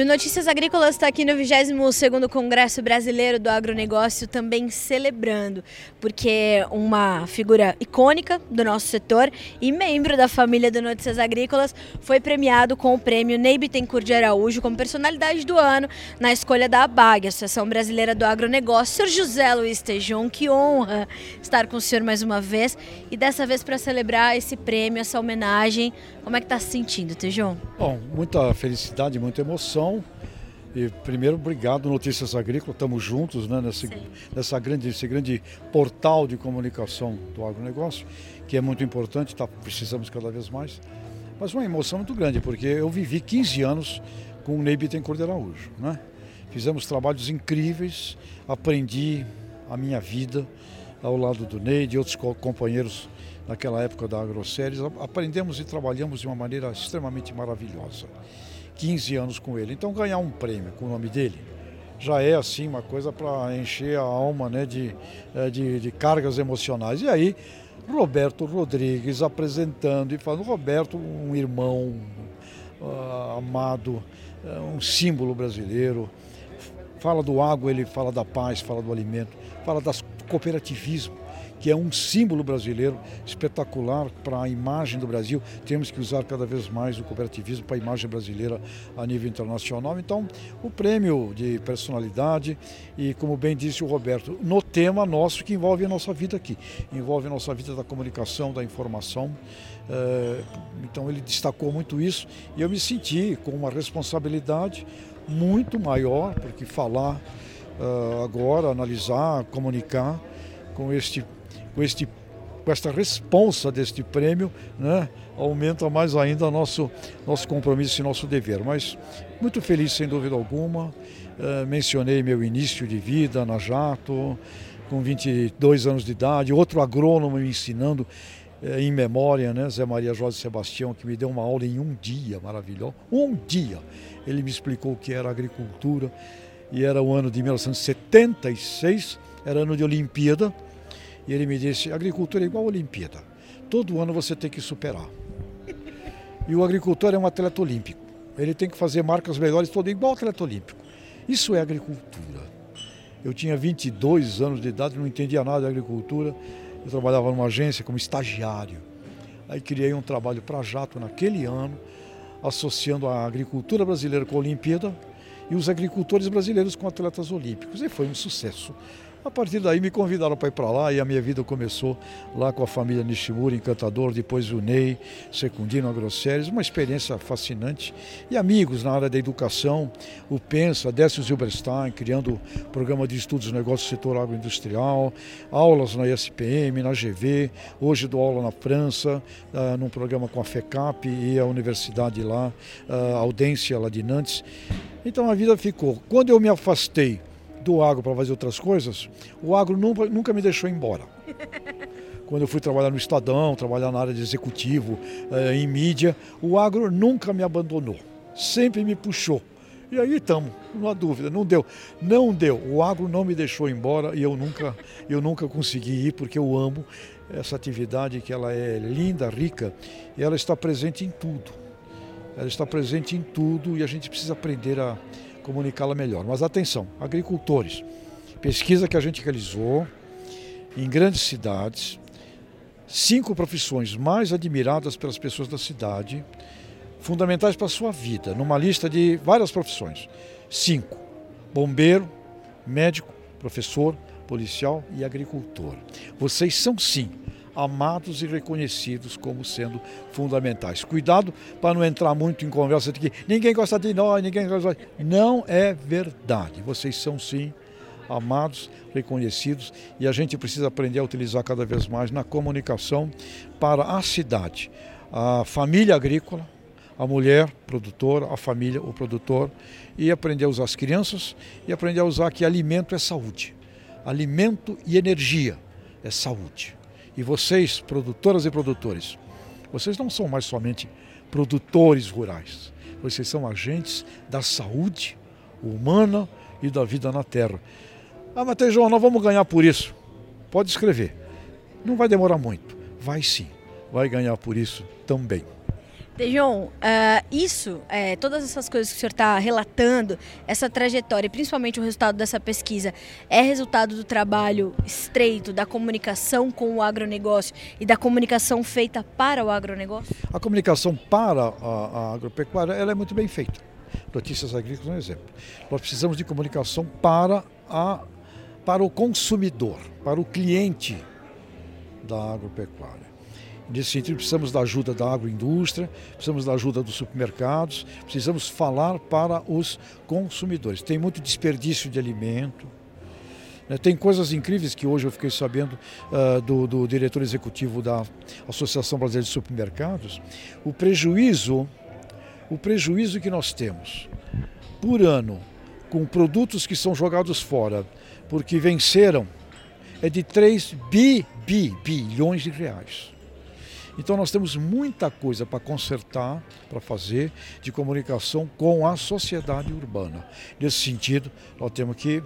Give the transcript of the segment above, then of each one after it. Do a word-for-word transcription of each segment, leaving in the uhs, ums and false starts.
E o Notícias Agrícolas está aqui no vigésimo segundo Congresso Brasileiro do Agronegócio também celebrando, porque uma figura icônica do nosso setor e membro da família do Notícias Agrícolas foi premiado com o prêmio Ney Bittencourt de Araújo como personalidade do ano na escolha da Abag, Associação Brasileira do Agronegócio. O senhor José Luiz Tejon, que honra estar com o senhor mais uma vez e dessa vez para celebrar esse prêmio, essa homenagem. Como é que está se sentindo, Tejon? Bom, muita felicidade, muita emoção. E primeiro, obrigado Notícias Agrícolas, estamos juntos, né, nesse, nessa grande, esse grande portal de comunicação do agronegócio, que é muito importante, tá, precisamos cada vez mais. Mas uma emoção muito grande, porque eu vivi quinze anos com o Ney Bittencourt de Araújo, né? Fizemos trabalhos incríveis, aprendi a minha vida ao lado do Ney, de outros companheiros naquela época da Agroceres, aprendemos e trabalhamos de uma maneira extremamente maravilhosa. quinze anos com ele, então ganhar um prêmio com o nome dele já é assim uma coisa para encher a alma, né, de, de, de cargas emocionais. E aí Roberto Rodrigues apresentando e falando, Roberto, um irmão uh, amado, uh, um símbolo brasileiro, fala do água, ele fala da paz, fala do alimento, fala das, do cooperativismo, que é um símbolo brasileiro espetacular para a imagem do Brasil. Temos que usar cada vez mais o cooperativismo para a imagem brasileira a nível internacional. Então, o prêmio de personalidade e, como bem disse o Roberto, no tema nosso que envolve a nossa vida aqui, envolve a nossa vida da comunicação, da informação. Então, ele destacou muito isso e eu me senti com uma responsabilidade muito maior, porque falar agora, analisar, comunicar com este Com, este, com esta responsa deste prêmio, né, aumenta mais ainda nosso, nosso compromisso e nosso dever. Mas muito feliz, sem dúvida alguma. Uh, mencionei meu início de vida na Jato, com vinte e dois anos de idade, outro agrônomo me ensinando uh, em memória, né, Zé Maria José Sebastião, que me deu uma aula em um dia maravilhosa. Um dia! Ele me explicou o que era agricultura e era o ano de mil novecentos e setenta e seis, era ano de Olimpíada. E ele me disse, agricultura é igual a Olimpíada, todo ano você tem que superar. E o agricultor é um atleta olímpico, ele tem que fazer marcas melhores, todo igual atleta olímpico. Isso é agricultura. Eu tinha vinte e dois anos de idade, não entendia nada de agricultura, eu trabalhava numa agência como estagiário. Aí criei um trabalho para Jato naquele ano, associando a agricultura brasileira com a Olimpíada e os agricultores brasileiros com atletas olímpicos, e foi um sucesso. A partir daí me convidaram para ir para lá e a minha vida começou lá com a família Nishimura, encantador, depois o Ney, Secundino, Agroceres, uma experiência fascinante. E amigos na área da educação, o PENSA, Décio Zilberstein, criando programa de estudos e negócios do setor agroindustrial, aulas na I S P M, na G V, hoje dou aula na França, uh, num programa com a FECAP e a universidade lá, uh, a Audência lá de Nantes. Então a vida ficou. Quando eu me afastei do agro para fazer outras coisas, o agro nunca, nunca me deixou embora. Quando eu fui trabalhar no Estadão, trabalhar na área de executivo, eh, em mídia, o agro nunca me abandonou, sempre me puxou. E aí estamos, não há dúvida, não deu, não deu. O agro não me deixou embora e eu nunca, eu nunca consegui ir, porque eu amo essa atividade, que ela é linda, rica, e ela está presente em tudo. Ela está presente em tudo e a gente precisa aprender a comunicá-la melhor. Mas atenção, agricultores, pesquisa que a gente realizou em grandes cidades, cinco profissões mais admiradas pelas pessoas da cidade, fundamentais para a sua vida, numa lista de várias profissões. Cinco, bombeiro, médico, professor, policial e agricultor. Vocês são sim amados e reconhecidos como sendo fundamentais. Cuidado para não entrar muito em conversa de que ninguém gosta de nós, ninguém gosta de nós. Não é verdade. Vocês são sim amados, reconhecidos, e a gente precisa aprender a utilizar cada vez mais na comunicação para a cidade, a família agrícola, a mulher produtora, a família, o produtor, e aprender a usar as crianças e aprender a usar que alimento é saúde. Alimento e energia é saúde. E vocês, produtoras e produtores, vocês não são mais somente produtores rurais. Vocês são agentes da saúde humana e da vida na terra. Ah, mas Tejon, nós vamos ganhar por isso. Pode escrever. Não vai demorar muito. Vai sim. Vai ganhar por isso também. Tejon, uh, isso, é, todas essas coisas que o senhor está relatando, essa trajetória e principalmente o resultado dessa pesquisa, é resultado do trabalho estreito, da comunicação com o agronegócio e da comunicação feita para o agronegócio? A comunicação para a, a agropecuária ela é muito bem feita. Notícias Agrícolas é um exemplo. Nós precisamos de comunicação para, a, para o consumidor, para o cliente da agropecuária. Nesse sentido, precisamos da ajuda da agroindústria, precisamos da ajuda dos supermercados, precisamos falar para os consumidores. Tem muito desperdício de alimento, né? Tem coisas incríveis que hoje eu fiquei sabendo uh, do, do diretor executivo da Associação Brasileira de Supermercados, o prejuízo, o prejuízo que nós temos por ano com produtos que são jogados fora, porque venceram, é de três bilhões de reais. Então nós temos muita coisa para consertar, para fazer de comunicação com a sociedade urbana. Nesse sentido, nós temos que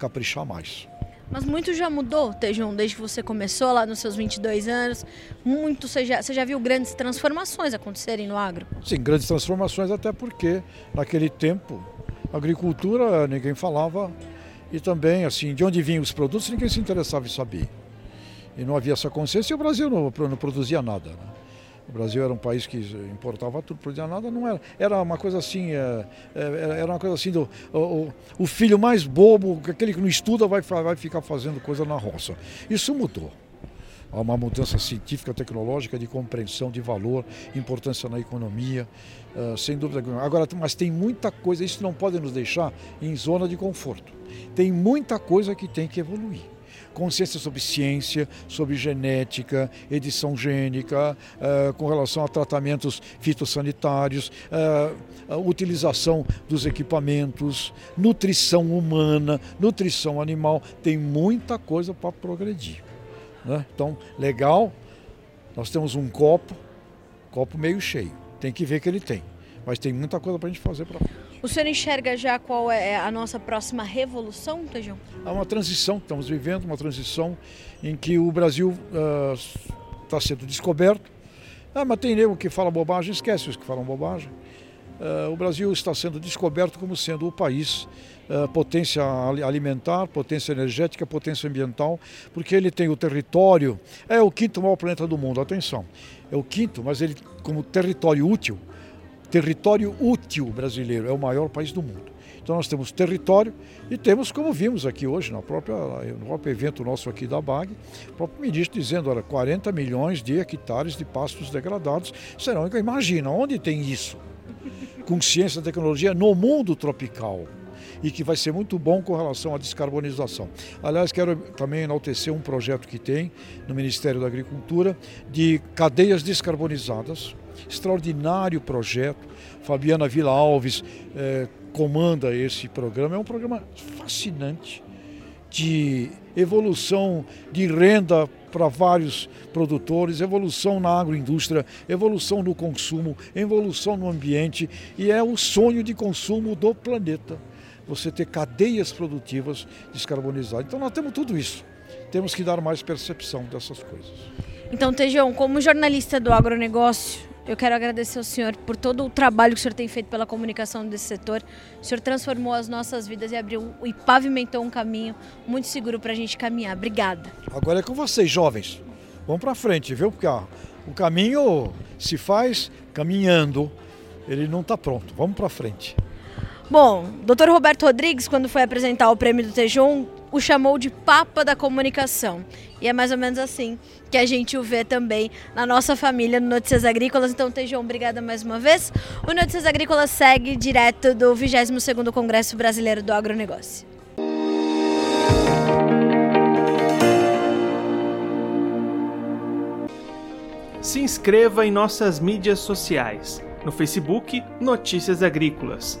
caprichar mais. Mas muito já mudou, Tejon, desde que você começou lá nos seus vinte e dois anos. Muito, você já, você já viu grandes transformações acontecerem no agro? Sim, grandes transformações, até porque naquele tempo a agricultura ninguém falava e também assim, de onde vinham os produtos ninguém se interessava em saber. E não havia essa consciência e o Brasil não, não produzia nada. Né? O Brasil era um país que importava tudo, produzia nada, não era. Era uma coisa assim, era uma coisa assim do o, o filho mais bobo, aquele que não estuda vai, vai ficar fazendo coisa na roça. Isso mudou. Há uma mudança científica, tecnológica, de compreensão, de valor, importância na economia, sem dúvida alguma. Agora, mas tem muita coisa, isso não pode nos deixar em zona de conforto. Tem muita coisa que tem que evoluir. Consciência sobre ciência, sobre genética, edição gênica, uh, com relação a tratamentos fitossanitários, uh, a utilização dos equipamentos, nutrição humana, nutrição animal, tem muita coisa para progredir. Né? Então, legal, nós temos um copo, copo meio cheio, tem que ver que ele tem, mas tem muita coisa para a gente fazer para frente. O senhor enxerga já qual é a nossa próxima revolução, Tejon? Há uma transição que estamos vivendo, uma transição em que o Brasil está uh, sendo descoberto. Ah, mas tem nego que fala bobagem, esquece os que falam bobagem. Uh, o Brasil está sendo descoberto como sendo o país, uh, potência alimentar, potência energética, potência ambiental, porque ele tem o território, é o quinto maior planeta do mundo, atenção, é o quinto, mas ele como território útil, território útil brasileiro, é o maior país do mundo. Então nós temos território e temos, como vimos aqui hoje, na própria, no próprio evento nosso aqui da Abag, o próprio ministro dizendo, olha, quarenta milhões de hectares de pastos degradados serão, imagina, onde tem isso? Com ciência e tecnologia no mundo tropical e que vai ser muito bom com relação à descarbonização. Aliás, quero também enaltecer um projeto que tem no Ministério da Agricultura de cadeias descarbonizadas, extraordinário projeto, Fabiana Vila Alves eh, comanda esse programa, é um programa fascinante de evolução de renda para vários produtores, evolução na agroindústria, evolução no consumo, evolução no ambiente e é o sonho de consumo do planeta, você ter cadeias produtivas descarbonizadas. Então nós temos tudo isso, temos que dar mais percepção dessas coisas. Então, Tejon, como jornalista do agronegócio, eu quero agradecer ao senhor por todo o trabalho que o senhor tem feito pela comunicação desse setor. O senhor transformou as nossas vidas e abriu e pavimentou um caminho muito seguro para a gente caminhar. Obrigada. Agora é com vocês, jovens. Vamos para frente, viu? Porque ó, o caminho se faz caminhando, ele não está pronto. Vamos para frente. Bom, doutor Roberto Rodrigues, quando foi apresentar o prêmio do Tejon, o chamou de Papa da Comunicação. E é mais ou menos assim que a gente o vê também na nossa família no Notícias Agrícolas. Então, Tejon, obrigada mais uma vez. O Notícias Agrícolas segue direto do vigésimo segundo Congresso Brasileiro do Agronegócio. Se inscreva em nossas mídias sociais. No Facebook, Notícias Agrícolas.